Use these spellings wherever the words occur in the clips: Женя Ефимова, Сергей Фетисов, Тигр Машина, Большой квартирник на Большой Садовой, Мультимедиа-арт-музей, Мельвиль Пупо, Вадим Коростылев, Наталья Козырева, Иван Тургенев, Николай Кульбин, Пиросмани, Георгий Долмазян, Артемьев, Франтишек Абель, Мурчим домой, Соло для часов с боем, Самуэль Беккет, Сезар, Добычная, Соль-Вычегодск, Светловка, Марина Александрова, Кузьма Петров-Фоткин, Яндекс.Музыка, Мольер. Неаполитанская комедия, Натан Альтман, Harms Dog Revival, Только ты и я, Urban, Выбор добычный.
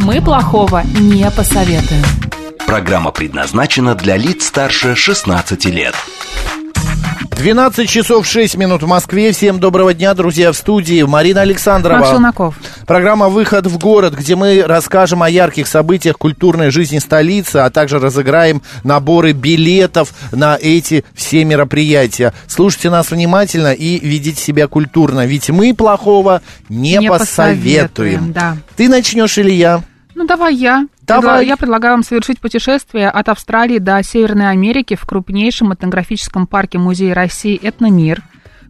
Мы плохого не посоветуем. Программа предназначена для лиц старше 16 лет. 12 часов 6 минут в Москве. Всем доброго дня, друзья, в студии Марина Александрова. Макс Челноков. Программа «Выход в город», где мы расскажем о ярких событиях культурной жизни столицы, а также разыграем наборы билетов на эти все мероприятия. Слушайте нас внимательно и ведите себя культурно, ведь мы плохого не посоветуем. Да. Ты начнешь или я? Ну, давай я. Давай. Я предлагаю вам совершить путешествие от Австралии до Северной Америки в крупнейшем этнографическом парке Музея России «Этномир».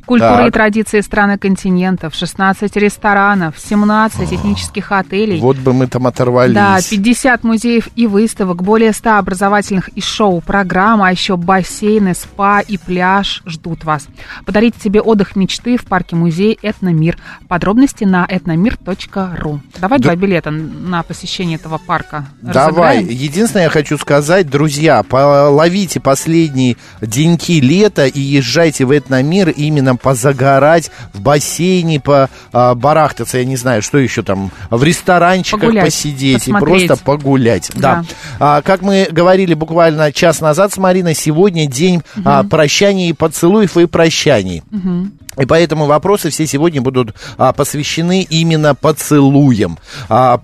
Культура и традиции страны континентов, 16 ресторанов, 17 этнических отелей. Вот бы мы там оторвались. Да, 50 музеев и выставок, более 100 образовательных и шоу-программ, а еще бассейны, спа и пляж ждут вас. Подарить себе отдых мечты в парке-музее «Этномир». Подробности на etnomir.ru. Давай два билета на посещение этого парка. Давай. Разыграем. Единственное, я хочу сказать, друзья, ловите последние деньки лета и езжайте в «Этномир» именно позагорать, в бассейне побарахтаться, я не знаю, что еще там, в ресторанчиках погулять, посидеть посмотреть. И просто погулять. Да. Да. Как мы говорили буквально час назад с Мариной, сегодня день прощаний и поцелуев и прощаний. Угу. И поэтому вопросы все сегодня будут посвящены именно поцелуям.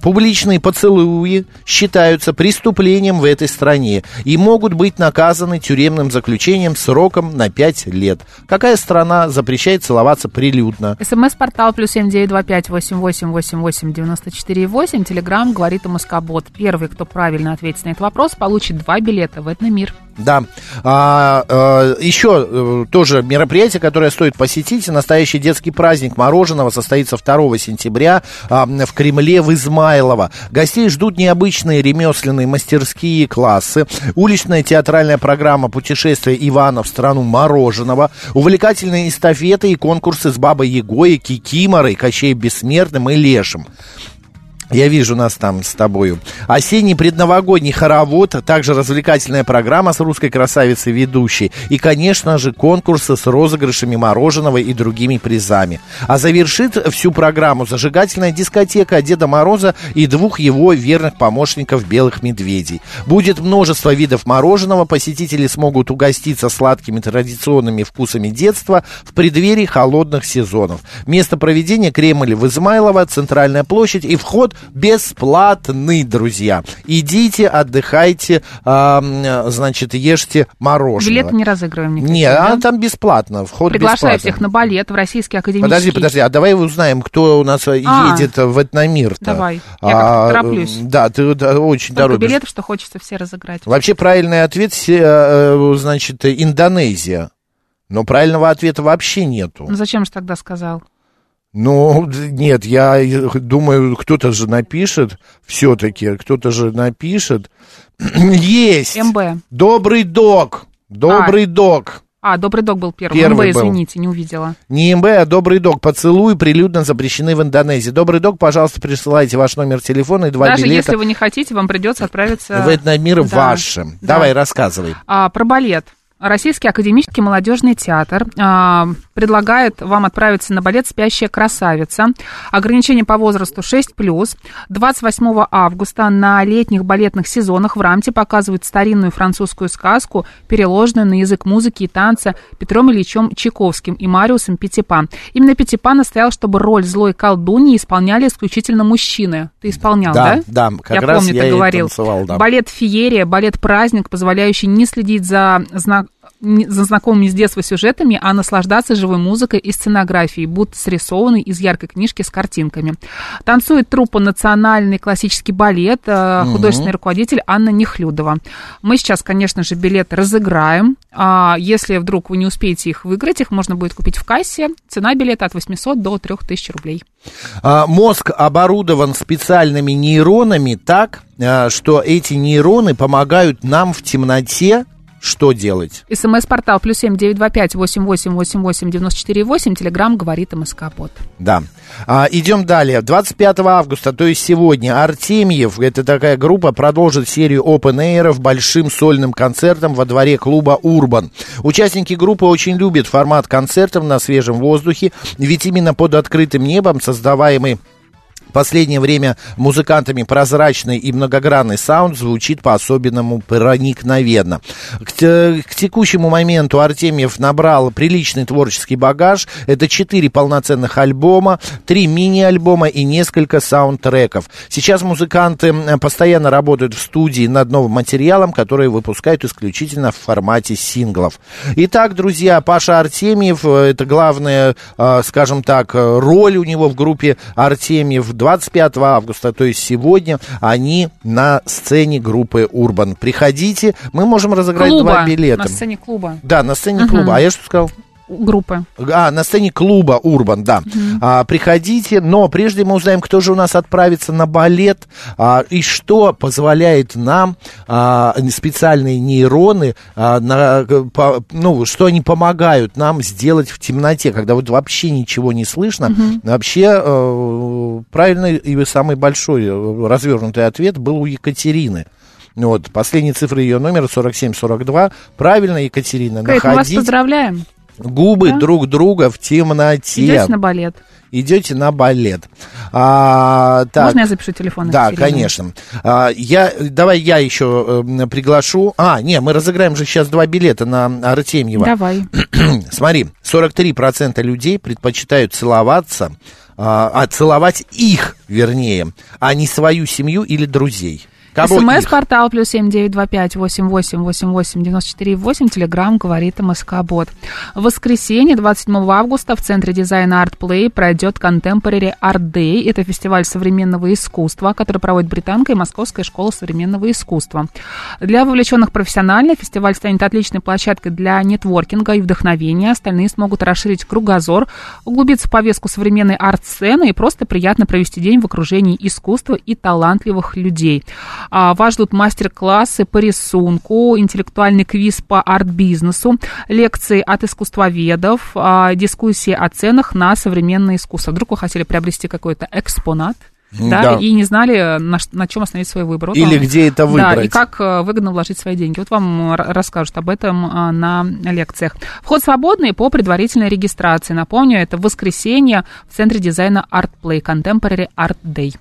Публичные поцелуи считаются преступлением в этой стране и могут быть наказаны тюремным заключением сроком на 5 лет. Какая страна запрещает целоваться прилюдно? СМС-портал +7 925 88 88 94 8. Телеграм говорит о Москобот. Первый, кто правильно ответит на этот вопрос, получит 2 билета в Этномир. Да. Еще тоже мероприятие, которое стоит посетить. Настоящий детский праздник мороженого состоится 2 сентября в Кремле в Измайлово. Гостей ждут необычные ремесленные мастерские классы, уличная театральная программа «Путешествие Ивана в страну мороженого», увлекательные эстафеты и конкурсы с Бабой Ягой, Кикиморой, Кощеем Бессмертным и Лешим. Я вижу нас там с тобою. Осенний предновогодний хоровод, также развлекательная программа с русской красавицей ведущей. И, конечно же, конкурсы с розыгрышами мороженого и другими призами. А завершит всю программу зажигательная дискотека Деда Мороза и 2 его верных помощников Белых Медведей. Будет множество видов мороженого. Посетители смогут угоститься сладкими традиционными вкусами детства в преддверии холодных сезонов. Место проведения — Кремль в Измайлово, Центральная площадь, и вход бесплатный, друзья. Идите, отдыхайте, значит, ешьте мороженое. Билеты не разыгрываем никаких. Не, да? Там бесплатно, вход бесплатный. Приглашаю всех на балет в Российский академический. Подожди, а давай узнаем, кто у нас едет в Этномир-то. Давай, я как-то тороплюсь. Да, ты очень торопишь. Только билетов, что хочется все разыграть. Вообще правильный ответ, значит, Индонезия. Но правильного ответа вообще нету. Ну зачем же тогда сказал? Ну, нет, я думаю, кто-то же напишет, все-таки, Есть! МБ. Добрый док. А, Добрый док был первый. МБ, извините, не увидела. Не МБ, а Добрый док. Поцелуи прилюдно запрещены в Индонезии. Добрый док, пожалуйста, присылайте ваш номер телефона и 2 билета. Даже если вы не хотите, вам придется отправиться... В Этномир вашим. Да. Давай, рассказывай. Про балет. Российский академический молодежный театр предлагает вам отправиться на балет «Спящая красавица». Ограничение по возрасту 6+. 28 августа на летних балетных сезонах в Рамте показывают старинную французскую сказку, переложенную на язык музыки и танца Петром Ильичем Чайковским и Мариусом Петипа. Именно Петипа настоял, чтобы роль злой колдуньи исполняли исключительно мужчины. Ты исполнял, да? Да, как я раз помню, я и танцевал. Да. Балет «Феерия», балет «Праздник», позволяющий не следить за знаком знакомыми с детства сюжетами, а наслаждаться живой музыкой и сценографией, будто срисованной из яркой книжки с картинками. Танцует труппа «Национальный классический балет», художественный руководитель Анна Нехлюдова. Мы сейчас, конечно же, билет разыграем. Если вдруг вы не успеете их выиграть, их можно будет купить в кассе. Цена билета от 800 до 3000 рублей. Мозг оборудован специальными нейронами так, что эти нейроны помогают нам в темноте. Что делать? СМС-портал +7 925 88 88 94 8. Телеграм говорит МСК-бот. Да. Идем далее. 25 августа, то есть сегодня, Артемьев, это такая группа, продолжит серию опен-эйров большим сольным концертом во дворе клуба Urban. Участники группы очень любят формат концертов на свежем воздухе, ведь именно под открытым небом создаваемый в последнее время музыкантами прозрачный и многогранный саунд звучит по-особенному проникновенно. К текущему моменту Артемьев набрал приличный творческий багаж. Это 4 полноценных альбома, 3 мини-альбома и несколько саундтреков. Сейчас музыканты постоянно работают в студии над новым материалом, который выпускают исключительно в формате синглов. Итак, друзья, Паша Артемьев, это главная, скажем так, роль у него в группе Артемьев. 25 августа, то есть сегодня, они на сцене группы Urban. Приходите, мы можем разыграть клуба. 2 билета. На сцене клуба. Да, на сцене клуба. А я что сказал? Группы. На сцене клуба Urban, да. Приходите, но прежде мы узнаем, кто же у нас отправится на балет и что позволяет нам специальные нейроны, что они помогают нам сделать в темноте, когда вот вообще ничего не слышно. Вообще правильный и самый большой развернутый ответ был у Екатерины. Вот, последние цифры ее номера 4742. Правильно, Екатерина, находите. Мы вас поздравляем. Губы друг друга в темноте. Идете на балет. Так. Можно я запишу телефон? Да, конечно. Давай я еще приглашу. Мы разыграем же сейчас 2 билета на Артемьева. Давай. Смотри, 43% людей предпочитают целовать их, вернее, а не свою семью или друзей. СМС-портал +7 925 88 88 94 8. Телеграм говорит МСК-бот. В воскресенье 27 августа в Центре дизайна ArtPlay пройдет Contemporary Art Day. Это фестиваль современного искусства, который проводит британка и Московская школа современного искусства. Для вовлеченных профессионально фестиваль станет отличной площадкой для нетворкинга и вдохновения. Остальные смогут расширить кругозор, углубиться в повестку современной арт-сцены и просто приятно провести день в окружении искусства и талантливых людей. Вас ждут мастер-классы по рисунку, интеллектуальный квиз по арт-бизнесу, лекции от искусствоведов, дискуссии о ценах на современное искусство. Вдруг вы хотели приобрести какой-то экспонат? Да, и не знали, на чем остановить свой выбор. Вот или вам, где это выбрать. Да, и как выгодно вложить свои деньги. Вот вам расскажут об этом на лекциях. Вход свободный по предварительной регистрации. Напомню, это воскресенье в Центре дизайна ArtPlay Contemporary Art Day.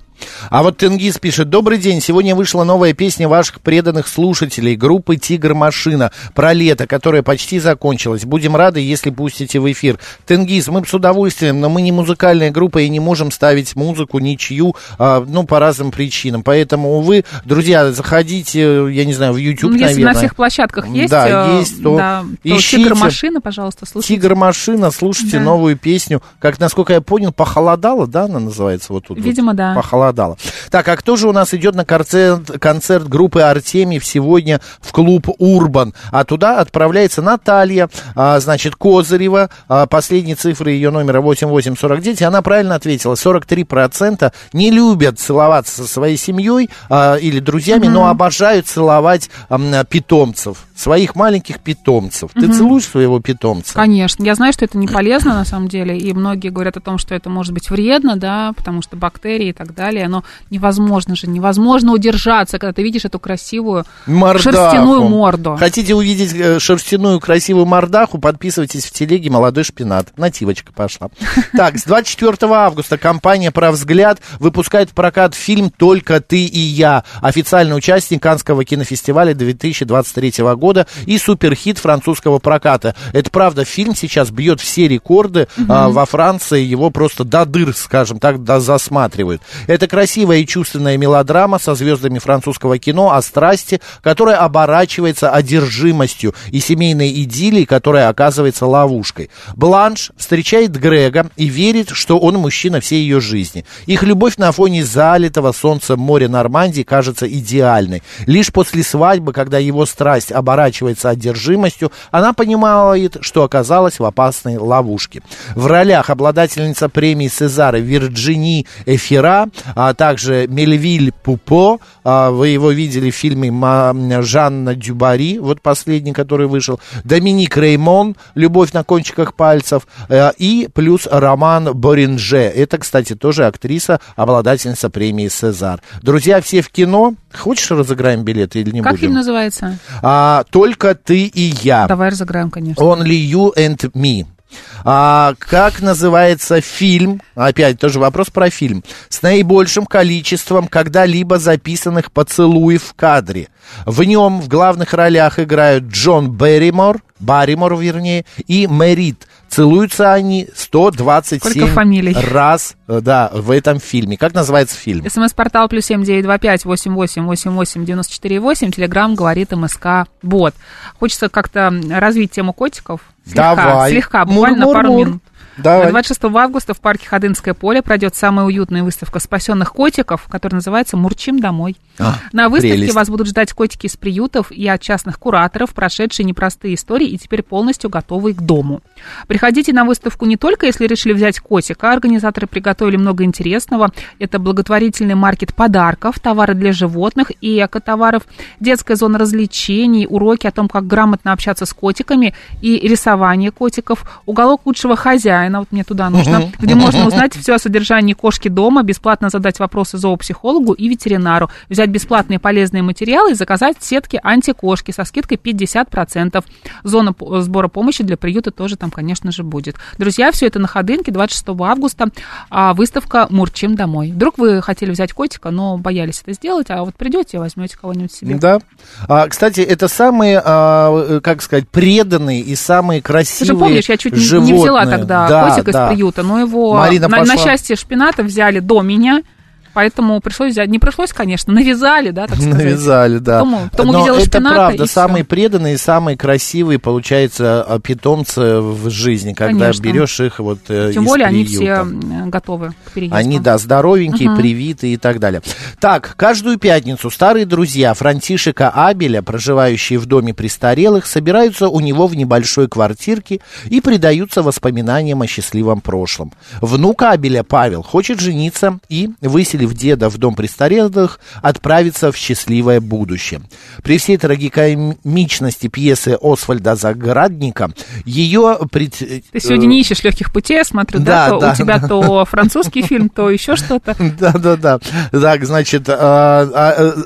А вот Тенгиз пишет: «Добрый день, сегодня вышла новая песня ваших преданных слушателей группы «Тигр Машина» про лето, которое почти закончилось. Будем рады, если пустите в эфир». Тенгиз, мы с удовольствием, но мы не музыкальная группа и не можем ставить музыку ничью, по разным причинам. Поэтому, увы, друзья, заходите, я не знаю, в YouTube, если на всех площадках есть, да, есть, то ищите «Тигр Машина», пожалуйста, слушайте. «Тигр Машина», слушайте новую песню. Как, насколько я понял, «Похолодало», да, она называется вот тут? Видимо, вот. Да. «Похолодало». Так, а кто же у нас идет на концерт группы Артемьев сегодня в клуб Urban? А туда отправляется Наталья, Козырева, последние цифры ее номера 8849. Она правильно ответила, 43% не любят целоваться со своей семьей или друзьями, но обожают целовать питомцев, своих маленьких питомцев. Ты целуешь своего питомца? Конечно, я знаю, что это не полезно на самом деле, и многие говорят о том, что это может быть вредно, да, потому что бактерии и так далее, но невозможно удержаться, когда ты видишь эту красивую шерстяную морду. Хотите увидеть шерстяную красивую мордаху, подписывайтесь в телеге «Молодой шпинат». Нативочка пошла. Так, с 24 августа компания «Про взгляд» выпускает в прокат фильм «Только ты и я», официальный участник Каннского кинофестиваля 2023 года и суперхит французского проката. Это правда, фильм сейчас бьет все рекорды во Франции, его просто до дыр, скажем так, дозасматривают. Это Это красивая и чувственная мелодрама со звездами французского кино о страсти, которая оборачивается одержимостью и семейной идиллией, которая оказывается ловушкой. Бланш встречает Грега и верит, что он мужчина всей ее жизни. Их любовь на фоне залитого солнцем моря Нормандии кажется идеальной. Лишь после свадьбы, когда его страсть оборачивается одержимостью, она понимает, что оказалась в опасной ловушке. В ролях обладательница премии Сезара Вирджини Эфира, а также Мельвиль Пупо, вы его видели в фильме «Жанна Дюбари», вот последний, который вышел, Доминик Реймон, «Любовь на кончиках пальцев», и плюс Роман Боринже. Это, кстати, тоже актриса, обладательница премии «Сезар». Друзья, все в кино. Хочешь, разыграем билеты или не будем? Как фильм называется? «Только ты и я». Давай разыграем, конечно. «Only you and me». Как называется фильм, опять тоже вопрос про фильм, с наибольшим количеством когда-либо записанных поцелуев в кадре? В нем в главных ролях играют Джон Барримор, и Мэрит. Целуются они 127 раз, да, в этом фильме. Как называется фильм? СМС-портал +7 925 88 88 94 8. Телеграм говорит МСК Бот. Хочется как-то развить тему котиков. Слегка, давай. Слегка, буквально пару минут. Давай. 26 августа в парке Ходынское поле пройдет самая уютная выставка спасенных котиков, которая называется «Мурчим домой». На выставке прелесть. Вас будут ждать котики из приютов и от частных кураторов, прошедшие непростые истории и теперь полностью готовые к дому. Приходите на выставку не только, если решили взять котика. Организаторы приготовили много интересного. Это благотворительный маркет подарков, товары для животных и экотоваров, детская зона развлечений, уроки о том, как грамотно общаться с котиками и рисование котиков, уголок лучшего хозяина. Вот мне туда нужно, где можно узнать все о содержании кошки дома, бесплатно задать вопросы зоопсихологу и ветеринару, взять бесплатные полезные материалы и заказать сетки антикошки со скидкой 50%. Зона сбора помощи для приюта тоже там, конечно же, будет. Друзья, все это на Ходынке 26 августа, выставка «Мурчим домой». Вдруг вы хотели взять котика, но боялись это сделать, а вот придете и возьмете кого-нибудь себе. Да. Кстати, это самые, как сказать, преданные и самые красивые животные. Ты же помнишь, я чуть не взяла тогда. Да, котик из приюта, но его на счастье шпината взяли до меня, поэтому пришлось взять. Не пришлось, конечно, навязали, да, так сказать. Навязали, да. Потом увидела шпината, это правда, самые преданные, самые красивые, получается, питомцы в жизни, когда берешь их вот из приюта. Тем более они все готовы к переезду. Они, да, здоровенькие, привитые и так далее. Так, каждую пятницу старые друзья Франтишека Абеля, проживающие в доме престарелых, собираются у него в небольшой квартирке и предаются воспоминаниям о счастливом прошлом. Внук Абеля, Павел, хочет жениться и выселить в деда в дом престарелых, отправиться в счастливое будущее. При всей трагикомичности пьесы Освальда Заградника ее... Ты сегодня не ищешь легких путей, я смотрю, да? У тебя то французский фильм, то еще что-то. Да-да-да. Так, значит, это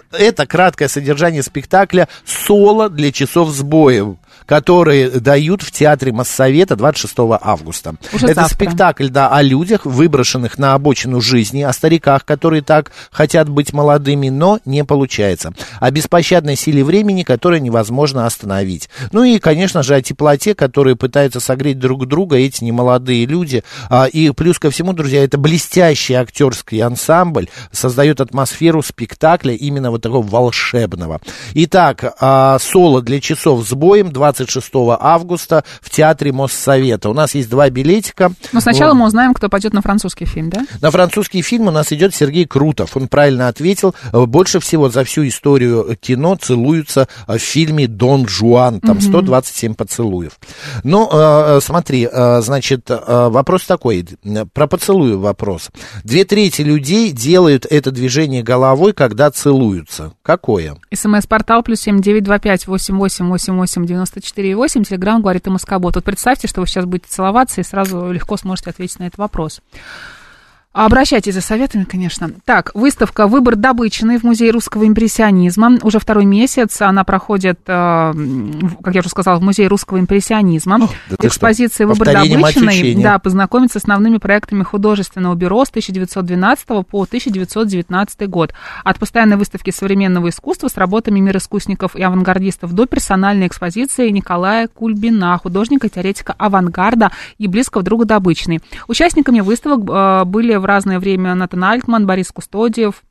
краткое содержание спектакля «Соло для часов с боем», которые дают в Театре Моссовета 26 августа. Это спектакль, да, о людях, выброшенных на обочину жизни, о стариках, которые так хотят быть молодыми, но не получается, о беспощадной силе времени, которую невозможно остановить. Ну и, конечно же, о теплоте, которые пытаются согреть друг друга эти немолодые люди. И плюс ко всему, друзья, это блестящий актерский ансамбль создает атмосферу спектакля именно вот такого волшебного. Итак, «Соло для часов с боем», 26 августа в Театре Моссовета. У нас есть 2 билетика. Но сначала мы узнаем, кто пойдет на французский фильм, да? На французский фильм у нас идет Сергей Крутов. Он правильно ответил. Больше всего за всю историю кино целуются в фильме «Дон Жуан». Там 127 поцелуев. Ну, смотри, значит, вопрос такой. Про поцелуи вопрос. 2/3 людей делают это движение головой, когда целуются. Какое? СМС-портал +7 925 88 88 94 8. Телеграм говорит МСК-бот. Вот представьте, что вы сейчас будете целоваться и сразу легко сможете ответить на этот вопрос. Обращайтесь за советами, конечно. Так, выставка «Выбор добычный» в Музее русского импрессионизма. Уже второй месяц она проходит, как я уже сказала, в Музее русского импрессионизма. Экспозиция «Выбор добычный», да, познакомиться с основными проектами художественного бюро с 1912 по 1919 год. От постоянной выставки современного искусства с работами мироискусников и авангардистов до персональной экспозиции Николая Кульбина, художника-теоретика авангарда и близкого друга Добычной. Участниками выставок были разное время Натан Альтман, Борис Кустодиев,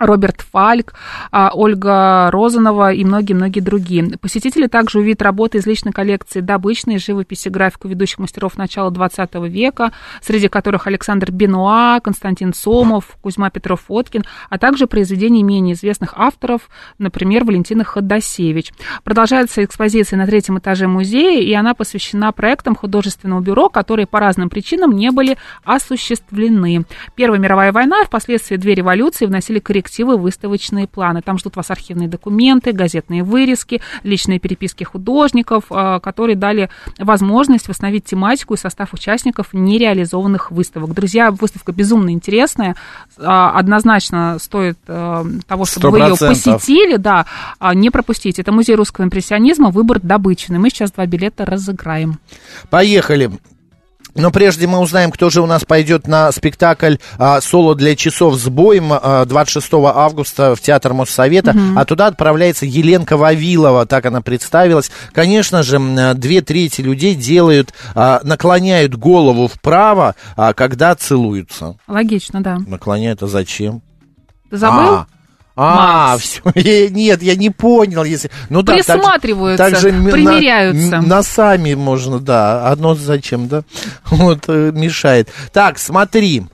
Роберт Фальк, Ольга Розанова и многие-многие другие. Посетители также увидят работы из личной коллекции добычной, живописи, графику ведущих мастеров начала XX века, среди которых Александр Бенуа, Константин Сомов, Кузьма Петров-Фоткин, а также произведения менее известных авторов, например, Валентина Ходосевич. Продолжается экспозиция на третьем этаже музея, и она посвящена проектам художественного бюро, которые по разным причинам не были осуществлены. Первая мировая война, впоследствии две революции вносили коррективы выставочные планы. Там ждут вас архивные документы, газетные вырезки, личные переписки художников, которые дали возможность восстановить тематику и состав участников нереализованных выставок. Друзья, выставка безумно интересная. Однозначно стоит того, чтобы 100%. Вы ее посетили. Да, не пропустите. Это Музей русского импрессионизма, «Выбор добычный». Мы сейчас 2 билета разыграем. Поехали. Но прежде мы узнаем, кто же у нас пойдет на спектакль «Соло для часов с боем» 26 августа в Театр Моссовета. А туда отправляется Еленка Вавилова, так она представилась. Конечно же, 2/3 людей делают, наклоняют голову вправо, когда целуются. Логично, да. Наклоняют, а зачем? Ты забыл? Все, нет, я не понял, если... Ну, да, присматриваются, так же примеряются. Носами можно, да, одно зачем, да, вот мешает. Так, смотри,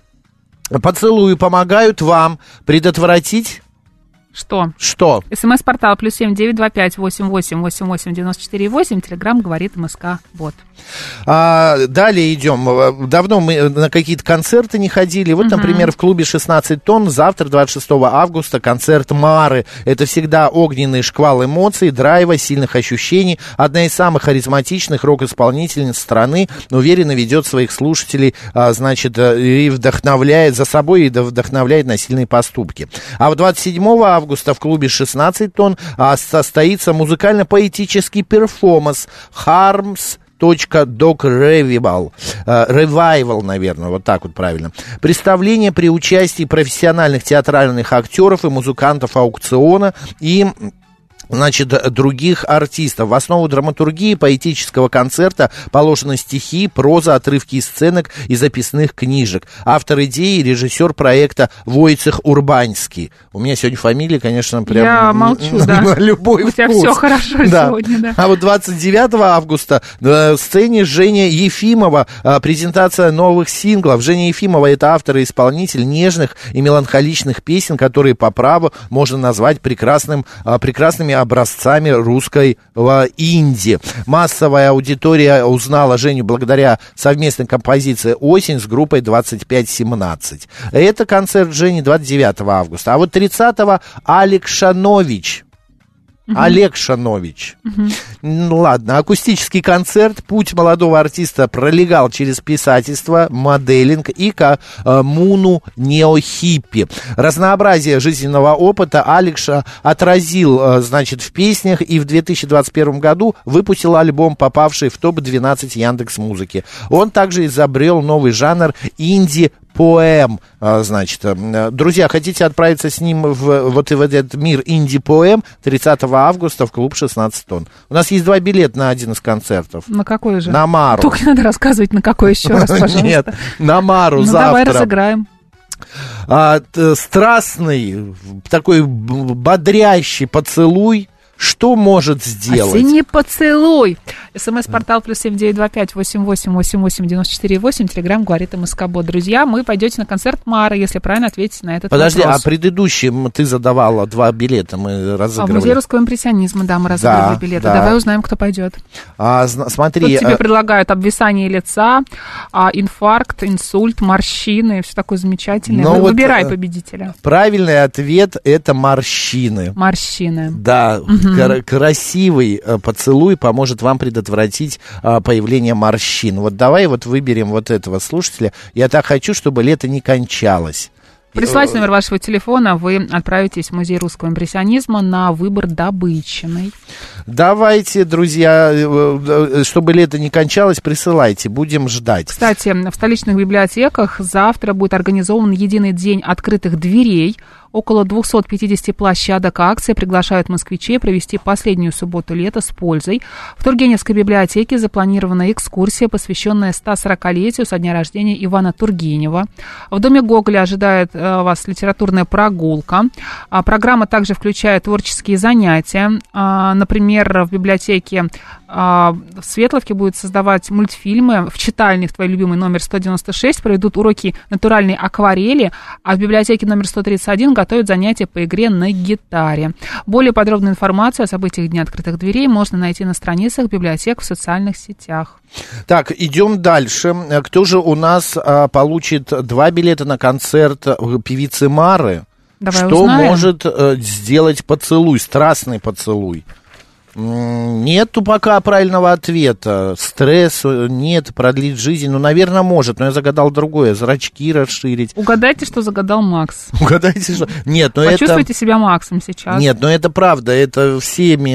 поцелуи помогают вам предотвратить... Что? Что? СМС-портал +7 925 88 88 94 8. Телеграм говорит МСК. Вот. Далее идем. Давно мы на какие-то концерты не ходили. Вот, например, в клубе 16 тонн завтра, 26 августа, концерт Мары. Это всегда огненный шквал эмоций, драйва, сильных ощущений. Одна из самых харизматичных рок-исполнительниц страны. Уверенно ведет своих слушателей, и вдохновляет за собой, и вдохновляет на сильные поступки. А в 27 августа в клубе 16 тонн состоится музыкально-поэтический перформанс «Harms. Dog Revival». Revival, наверное, вот так вот правильно. Представление при участии профессиональных театральных актеров и музыкантов аукциона и... других артистов. В основу драматургии поэтического концерта положены стихи, проза, отрывки из сценок и записных книжек. Автор идеи, режиссер проекта Войцех Урбанский. У меня сегодня фамилия, конечно, прям... Я молчу, да. Любой вкус. У тебя все хорошо сегодня, да. А вот 29 августа в сцене Женя Ефимова, презентация новых синглов. Женя Ефимова — это автор и исполнитель нежных и меланхоличных песен, которые по праву можно назвать прекрасными образцами русского инди. Массовая аудитория узнала Женю благодаря совместной композиции «Осень» с группой 2517. Это концерт Жени 29 августа. А вот 30-го Олег Шанович. Олег Шанович. Ну, ладно, акустический концерт. Путь молодого артиста пролегал через писательство, моделинг и коммуну неохиппи. Разнообразие жизненного опыта Алекша отразил, в песнях, и в 2021 году выпустил альбом, попавший в топ-12 Яндекс.Музыки. Он также изобрел новый жанр инди поэм, Друзья, хотите отправиться с ним в этот мир инди-поэм? 30 августа в клуб 16 тонн. У нас есть 2 билета на один из концертов. На какой же? На Мару. Только не надо рассказывать, на какой еще раз, пожалуйста. Нет, на Мару завтра. Давай разыграем. Страстный, такой бодрящий поцелуй. Что может сделать? Осенний поцелуй. СМС-портал +7 925 88 88 94 8. Телеграм говорит МСК Бот. Друзья, вы пойдете на концерт Мары, если правильно ответите на этот вопрос. Подожди, а предыдущим ты задавала 2 билета, мы разыгрывали. Музей русского импрессионизма, да, мы разыгрывали билеты. Да. Давай узнаем, кто пойдет. Смотри. Тут тебе предлагают обвисание лица, инфаркт, инсульт, морщины, все такое замечательное. Выбирай победителя. Правильный ответ — это морщины. Морщины. Да. Красивый поцелуй поможет вам предотвратить появление морщин. Вот давай выберем этого слушателя. Я так хочу, чтобы лето не кончалось. Присылайте номер вашего телефона, вы отправитесь в Музей русского импрессионизма на «Выбор добычный». Давайте, друзья, чтобы лето не кончалось, присылайте, будем ждать. Кстати, в столичных библиотеках завтра будет организован единый день открытых дверей. Около 250 площадок акции приглашают москвичей провести последнюю субботу лета с пользой. В Тургеневской библиотеке запланирована экскурсия, посвященная 140-летию со дня рождения Ивана Тургенева. В Доме Гоголя ожидает вас литературная прогулка. Программа также включает творческие занятия. Например, в библиотеке в Светловке будут создавать мультфильмы. В читальне, в твой любимый номер 196, проведут уроки натуральной акварели, а в библиотеке номер 131 готовят занятия по игре на гитаре. Более подробную информацию о событиях Дня открытых дверей можно найти на страницах библиотек в социальных сетях. Так, идем дальше. Кто же у нас получит 2 билета на концерт певицы Мары? Давай что узнаем. Может сделать поцелуй, страстный поцелуй? Нету пока правильного ответа. Стресс нет, продлить жизнь. Ну, наверное, может, но я загадал другое. Зрачки расширить. Угадайте, что загадал Макс. Угадайте, что... Нет, но почувствуйте это... себя Максом сейчас. Нет, но это правда, это всеми...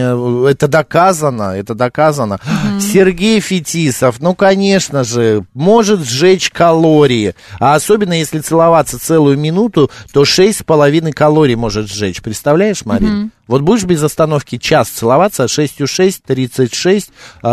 Это доказано, это доказано. Угу. Сергей Фетисов, ну, конечно же, может сжечь калории. А особенно, если целоваться целую минуту, то 6,5 калорий может сжечь. Представляешь, Марин? Угу. Вот будешь без остановки час целоваться, 6,6, 36,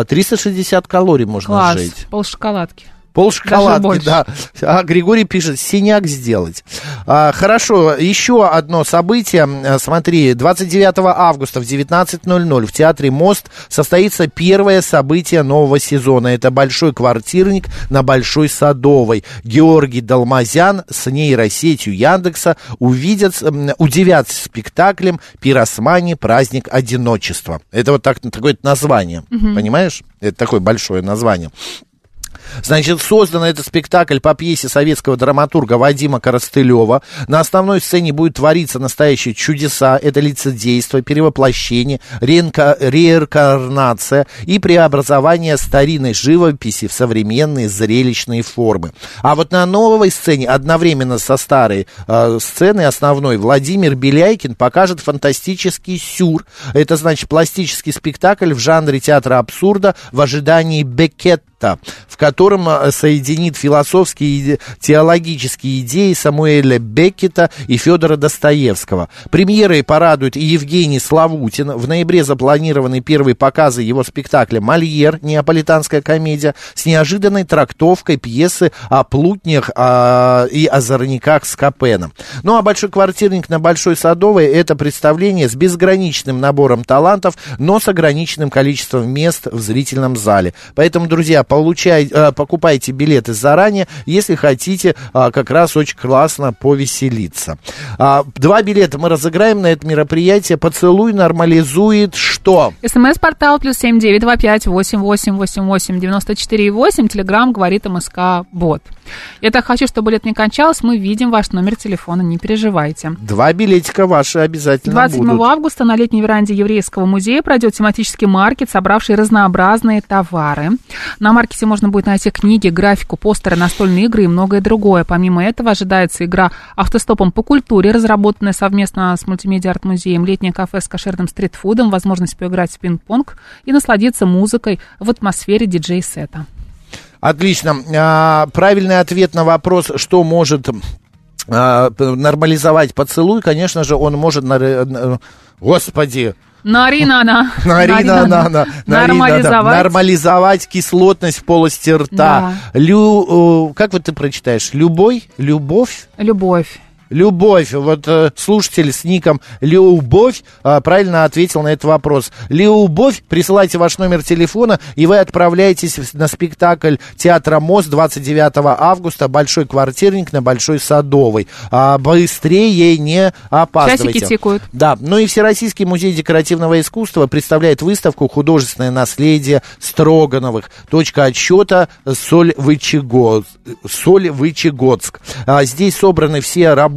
360 калорий можно класс, сжечь. Класс, полшоколадки. Полшоколадки, да. А Григорий пишет, синяк сделать. Хорошо, еще одно событие. Смотри, 29 августа в 19:00 в Театре Мост состоится первое событие нового сезона. Это «Большой квартирник на Большой Садовой». Георгий Долмазян с нейросетью Яндекса удивят спектаклем «Пиросмани. Праздник одиночества». Это вот так, такое название, понимаешь? Это такое большое название. Значит, создан этот спектакль по пьесе советского драматурга Вадима Коростылева. На основной сцене будет твориться настоящие чудеса. Это лицедейство, перевоплощение, реинкарнация и преобразование старинной живописи в современные зрелищные формы. А вот на новой сцене, одновременно со старой сценой основной, Владимир Беляйкин покажет фантастический сюр. Это, значит, пластический спектакль в жанре театра абсурда «В ожидании Беккета», в котором соединит философские и теологические идеи Самуэля Беккета и Федора Достоевского. Премьерой порадует и Евгений Славутин. В ноябре запланированы первые показы его спектакля «Мольер. Неаполитанская комедия» с неожиданной трактовкой пьесы о плутнях и озорниках с Капеном. Ну а «Большой квартирник на Большой Садовой» — это представление с безграничным набором талантов, но с ограниченным количеством мест в зрительном зале. Поэтому, друзья, покупайте билеты заранее, если хотите как раз очень классно повеселиться. 2 билета мы разыграем на это мероприятие. Поцелуй нормализует что? СМС-портал +7 925 88 88 94 8. Телеграм говорит МСК Бот. Я так хочу, чтобы лет не кончалось. Мы видим ваш номер телефона, не переживайте. 2 билетика ваши обязательно 27 будут. 27 августа на летней веранде Еврейского музея пройдет тематический маркет, собравший разнообразные товары. На маркете можно будет найти книги, графику, постеры, настольные игры и многое другое. Помимо этого ожидается игра автостопом по культуре, разработанная совместно с мультимедиа-арт-музеем, летнее кафе с кошерным стритфудом, возможность поиграть в пинг-понг и насладиться музыкой в атмосфере диджей-сета. Отлично. Правильный ответ на вопрос, что может нормализовать поцелуй, конечно же, он может... Господи! Нормализовать кислотность в полости рта. Да. Как вот ты прочитаешь? Любовь. Любовь. Вот слушатель с ником Любовь правильно ответил на этот вопрос. Любовь. Присылайте ваш номер телефона, и вы отправляетесь на спектакль Театра Мост 29 августа «Большой квартирник на Большой Садовой». Быстрее не опаздывайте. Часики тикают. Да. Ну и Всероссийский музей декоративного искусства представляет выставку «Художественное наследие Строгановых. Точка отсчета Соль-Вычегодск». Здесь собраны все работы,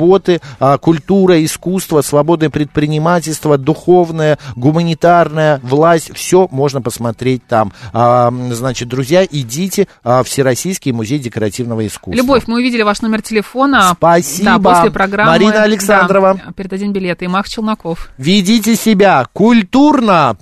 культура, искусство, свободное предпринимательство, духовное, гуманитарная власть. Все можно посмотреть там. Значит, друзья, идите в Всероссийский музей декоративного искусства. Любовь, мы увидели ваш номер телефона. Спасибо. Да, после программы. Марина Александрова. Да, передадим билеты. И Макс Челноков. Ведите себя культурно.